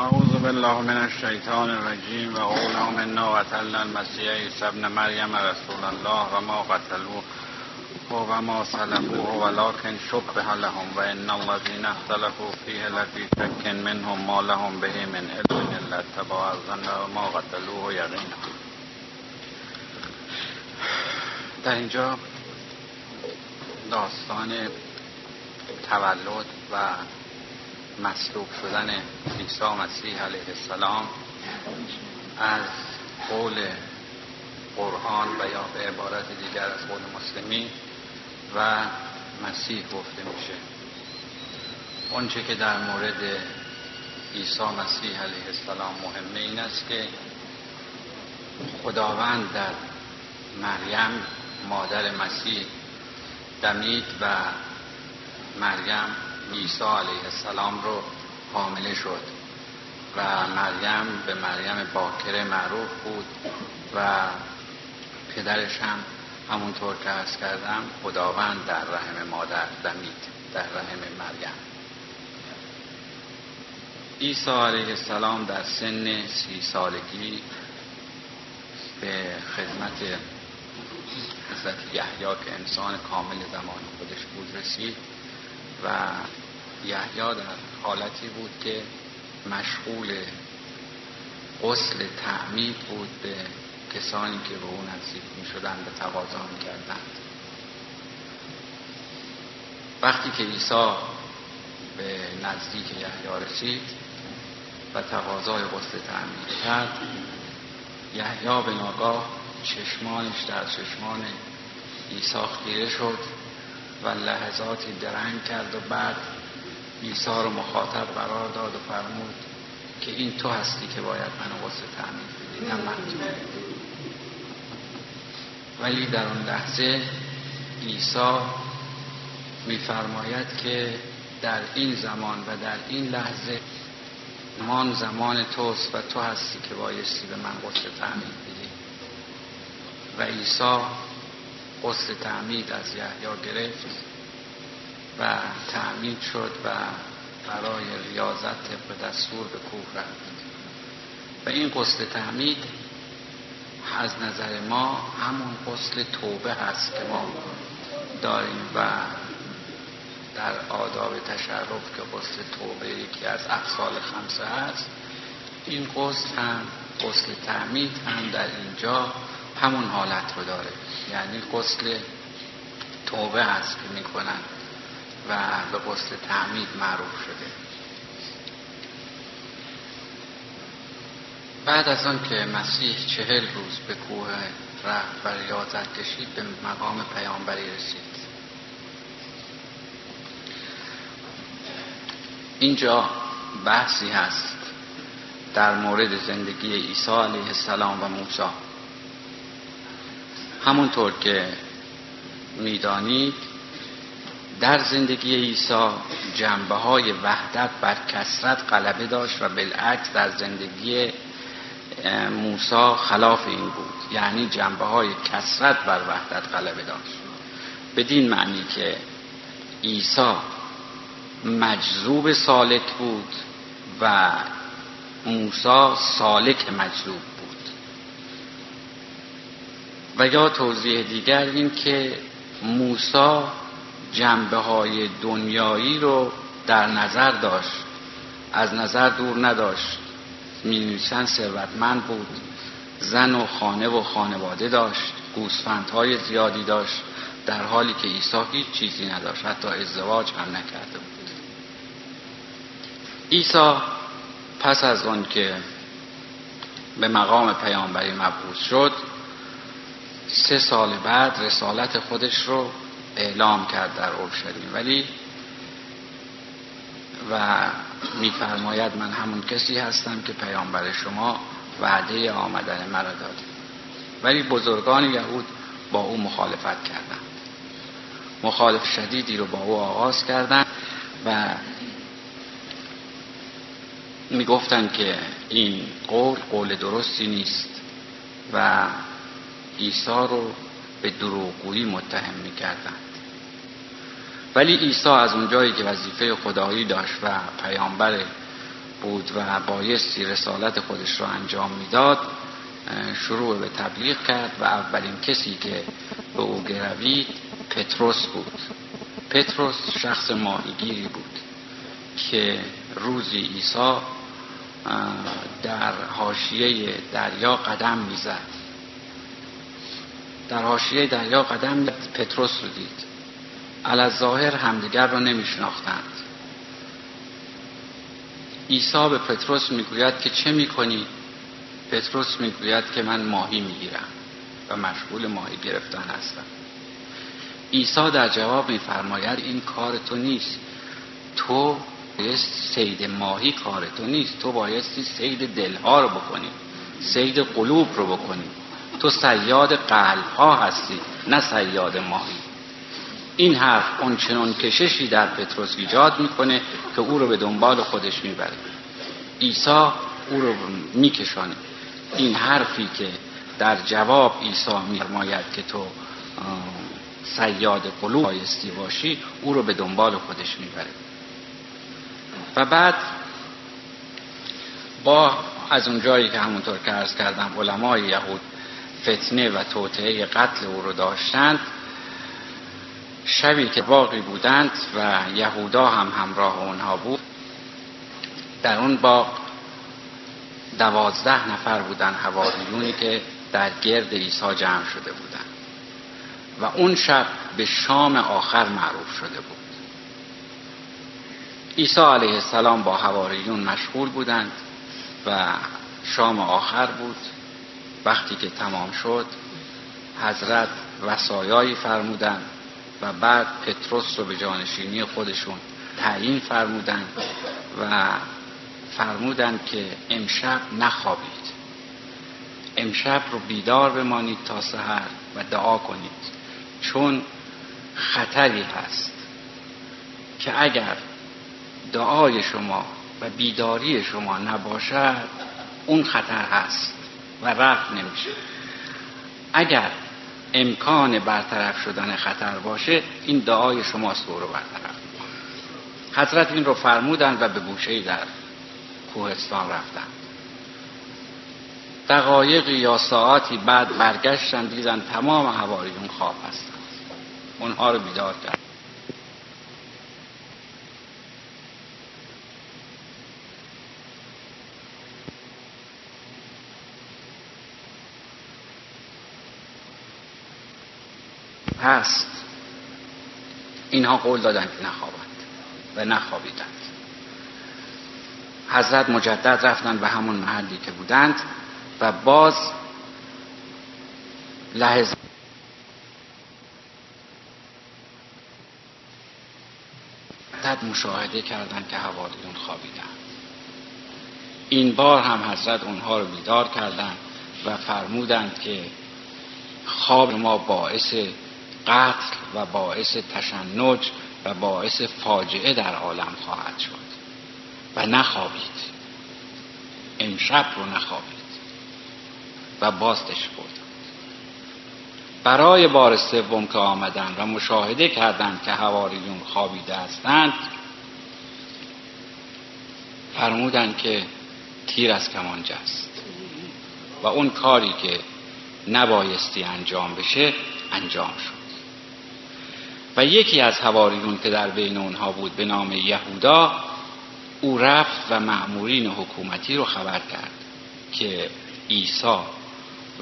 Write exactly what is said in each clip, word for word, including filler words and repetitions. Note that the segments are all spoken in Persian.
اعوذ بالله من الشیطان الرجیم و اولا منا قتلنا المسیح عیسی ابن مریم رسول الله و ما قتلوه و ما صلبوه ولکن شبه لهم و ان الذین اختلفوا فیه لفی شک منهم ما لهم به من علم الا اتباع الظن و ما قتلوه یقینا. در اینجا داستان تولد و مصلوب شدن عیسی مسیح علیه السلام از قول قرآن و یا به عبارت دیگر از قول مسلمین و مسیح گفته میشه. اونچه که در مورد عیسی مسیح علیه السلام مهمه این است که خداوند در مریم مادر مسیح دمید و مریم عیسی علیه السلام رو حامله شد و مریم به مریم باکره معروف بود و پدرش هم همونطور که عرض کردم خداوند در رحم مادر دمید، در رحم مریم. عیسی علیه السلام در سن سی سالگی به خدمت حضرت یحیی که انسان کامل زمان خودش بود رسید و یحیی در حالتی بود که مشغول غسل تعمید بود به کسانی که به اون نزدیک می شدن، به تقاضا می کردند. وقتی که عیسی به نزدیک یحیی رسید و تقاضای غسل تعمید کرد، یحیی به ناگاه چشمانش در چشمان عیسی خیره شد و لحظاتی درنگ کرد و بعد عیسی رو مخاطب قرار داد و فرمود که این تو هستی که باید منو غسل تعمید بدی، نه من. ولی در اون لحظه عیسی میفرماید که در این زمان و در این لحظه من زمان توست و تو هستی که بایستی به من غسل تعمید بدی. و عیسی غسل تعمید از یحیی گرفت و تعمید شد و برای ریاضت طبق دستور به کوه رفت. و این غسل تعمید از نظر ما همون غسل توبه هست که ما داریم و در آداب تشرف که غسل توبه یکی از افصال خمسه هست، این غسل هم غسل تعمید هم در اینجا همون حالت رو داره، یعنی غسل توبه هست که می کنن و به غسل تعمید معروف شده. بعد از آن که مسیح چهل روز به کوه رفت و ریاضت کشید به مقام پیامبری رسید. اینجا بحثی هست در مورد زندگی عیسی علیه السلام و موسی. همونطور که میدانید در زندگی عیسی جنبه های وحدت بر کثرت غلبه داشت و بالعکس در زندگی موسی خلاف این بود، یعنی جنبه های کثرت بر وحدت غلبه داشت، بدین معنی که عیسی مجذوب سالک بود و موسی سالک مجذوب. و یا توضیح دیگر این که موسی جنبه های دنیایی رو در نظر داشت، از نظر دور نداشت. می‌نویسند ثروتمند بود، زن و خانه و خانواده داشت، گوسفندهای زیادی داشت، در حالی که عیسی هیچ چیزی نداشت، حتی ازدواج هم نکرده بود. عیسی پس از اون که به مقام پیامبری مبعوث شد، سه سال بعد رسالت خودش رو اعلام کرد در اورشلیم، ولی و میفرماید من همون کسی هستم که پیامبر شما وعده آمدن مرا داده. ولی بزرگان یهود با او مخالفت کردند، مخالف شدیدی رو با او آغاز کردند و میگفتند که این قول قول درستی نیست و عیسی رو به دروغگویی متهم می‌کردند. ولی عیسی از اونجایی که وظیفه خدایی داشت و پیامبر بود و بایستی رسالت خودش رو انجام میداد، شروع به تبلیغ کرد و اولین کسی که به او گروید پتروس بود. پتروس شخص ماهیگیری بود که روزی عیسی در حاشیه دریا قدم میزد. در حاشیه دریا قدم پتروس رو دید. علی ظاهر همدیگر رو نمیشناختند. عیسی به پتروس میگوید که چه میکنی؟ پتروس میگوید که من ماهی میگیرم و مشغول ماهی گرفتن هستم. عیسی در جواب میفرماید این کار تو نیست، تو بایستی صید ماهی کار تو نیست، تو بایستی صید دلها رو بکنی، صید قلوب رو بکنی. تو صیاد قلبها هستی نه صیاد ماهی. این حرف اون چنان کششی در پتروس ایجاد میکنه که او رو به دنبال خودش میبره. عیسی او رو میکشانه. این حرفی که در جواب عیسی میفرماید که تو صیاد قلوب بایستی باشی، او رو به دنبال خودش میبره. و بعد با از اون جایی که همونطور که عرض کردم علمای یهود فتنه و توطئه قتل او رو داشتند، شبی که باقی بودند و یهودا هم همراه اونها بود، در اون باغ دوازده نفر بودن حواریونی که در گرد عیسی جمع شده بودند و اون شب به شام آخر معروف شده بود. عیسی علیه السلام با حواریون مشغول بودند و شام آخر بود. وقتی که تمام شد حضرت وصایایی فرمودند و بعد پتروس رو به جانشینی خودشون تعیین فرمودند و فرمودند که امشب نخوابید، امشب رو بیدار بمانید تا سحر و دعا کنید، چون خطری هست که اگر دعای شما و بیداری شما نباشد اون خطر هست و رفع نمیشه. اگر امکان برطرف شدن خطر باشه این دعای شماست و رو برطرف. حضرت این رو فرمودند و به گوشه‌ای در کوهستان رفتند. دقایقی یا ساعتی بعد برگشتند، دیدند تمام حواریون خواب هستند. اونها رو بیدار کرد. هست. اینها قول دادن که نخوابند و نخوابیدند. حضرت مجدد رفتن به همون محلی که بودند و باز لحظه مشاهده کردند که حواریون خوابیدند. این بار هم حضرت اونها رو بیدار کردند و فرمودند که خواب ما باعث قتل و باعث تشنج و باعث فاجعه در عالم خواهد شد و نخوابید، امشب رو نخوابید. و بازدش بود. برای بار سوم که آمدند و مشاهده کردند که حواریون خوابیده هستند، فرمودند که تیر از کمان جست و اون کاری که نبایستی انجام بشه انجام شد. و یکی از حواریون که در بین اونها بود به نام یهودا، او رفت و مأمورین حکومتی رو خبر کرد که عیسی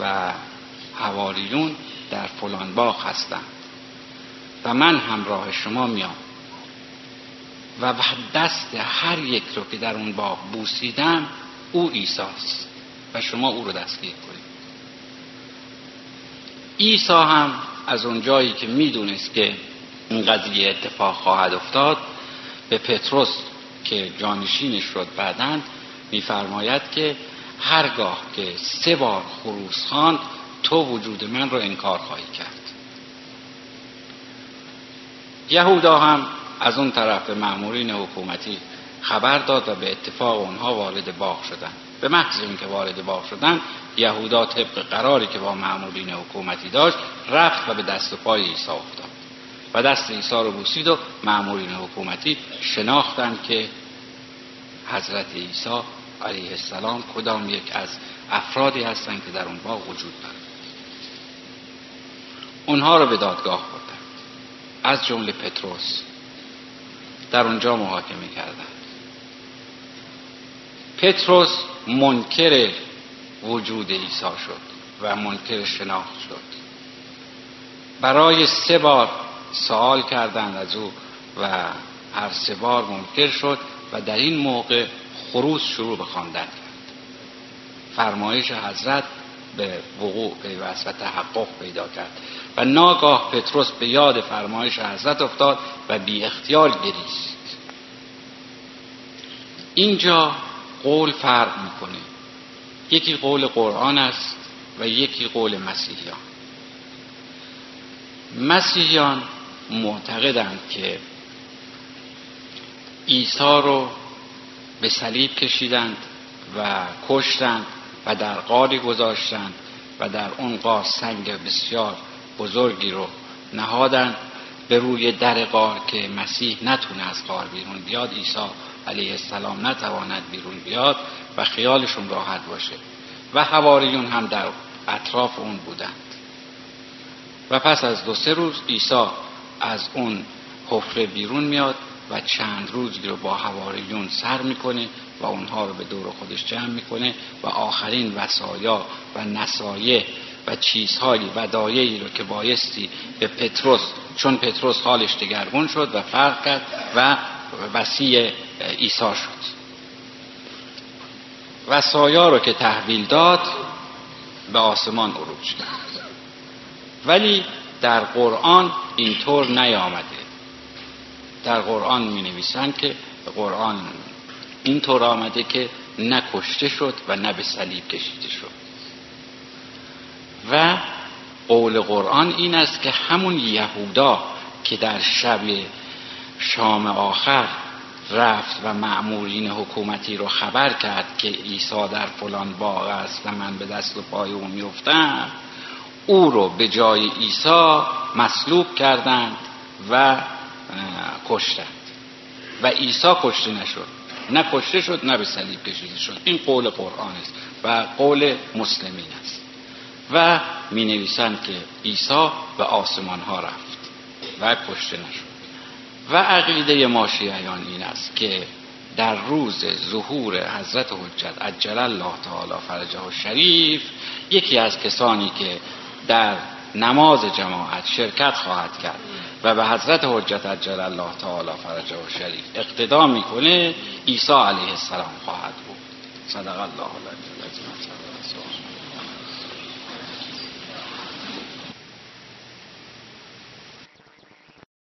و حواریون در فلان باغ هستند و من همراه شما میام. و دست هر یک رو که در اون باغ بوسیدم او عیسی است و شما او رو دستگیر کنید. عیسی هم از اون جایی که میدونست که این قضیه اتفاق خواهد افتاد، به پتروس که جانشینش شد بعداً میفرماید که هرگاه که سه بار خروس خواند تو وجود من رو انکار خواهی کرد. یهودا هم از اون طرف به مأمورین حکومتی خبر داد و به اتفاق اونها وارد باغ شدند. به محض اینکه وارد باغ شدند، یهودا طبق قراری که با مأمورین حکومتی داشت رفت و به دست و پای عیسی افتاد و دست عیسی رو بوسید و مأمورین حکومتی شناختند که حضرت عیسی علیه السلام کدام یک از افرادی هستند که در اون باغ وجود دارند. اونها رو به دادگاه بردن، از جمله پتروس در اونجا محاکمه کردن. پتروس منکر وجود عیسی شد و منکر شناخت شد. برای سه بار سوال کردند از او و هر سه بار منکر شد و در این موقع خروس شروع به خواندن کرد. فرمایش حضرت به وقوع پیوست و تحقق پیدا کرد و ناگاه پتروس به یاد فرمایش حضرت افتاد و بی اختیار گریست. اینجا قول فرق میکنه. یکی قول قرآن است و یکی قول مسیحیان. مسیحیان معتقدند که عیسی رو به صلیب کشیدند و کشتند و در غاری گذاشتند و در اون غار سنگ بسیار بزرگی رو نهادند به روی در غار که مسیح نتونه از غار بیرون بیاد، عیسی علیه السلام نتواند بیرون بیاد و خیالشون راحت باشه و حواریون هم در اطراف اون بودند. و پس از دو سه روز عیسی از اون حفره بیرون میاد و چند روزی رو با حواریون سر میکنه و اونها رو به دور خودش جمع میکنه و آخرین وصایا و نصایح و چیزهایی و دایه‌ای رو که بایستی به پتروس، چون پتروس حالش دگرگون شد و فرق کرد و وصی عیسی شد، وصایا رو که تحویل داد به آسمان عروج کرد. ولی در قرآن اینطور نیامده. در قرآن می نویسند که قرآن اینطور آمده که نه کشته شد و نه به صلیب کشیده شد. و قول قرآن این است که همون یهودا که در شب شام آخر رفت و مأمورین حکومتی رو خبر کرد که عیسی در فلان باغ است و من به دست و پای او میافتم، او رو به جای عیسی مصلوب کردند و کشتند و عیسی کشته نشد، نه کشته شد نه به صلیب کشیده شد. این قول قرآن است و قول مسلمین است. و می نویسند که عیسی به آسمان ها رفت و کشته نشد. و عقیده ماشیعیان این است که در روز ظهور حضرت حجت عجل الله تعالی فرجه الشریف، یکی از کسانی که در نماز جماعت شرکت خواهد کرد و به حضرت حجت عجل الله تعالی فرجه الشریف اقتدا میکنه، عیسی علیه السلام خواهد بود. صدق الله العظیم.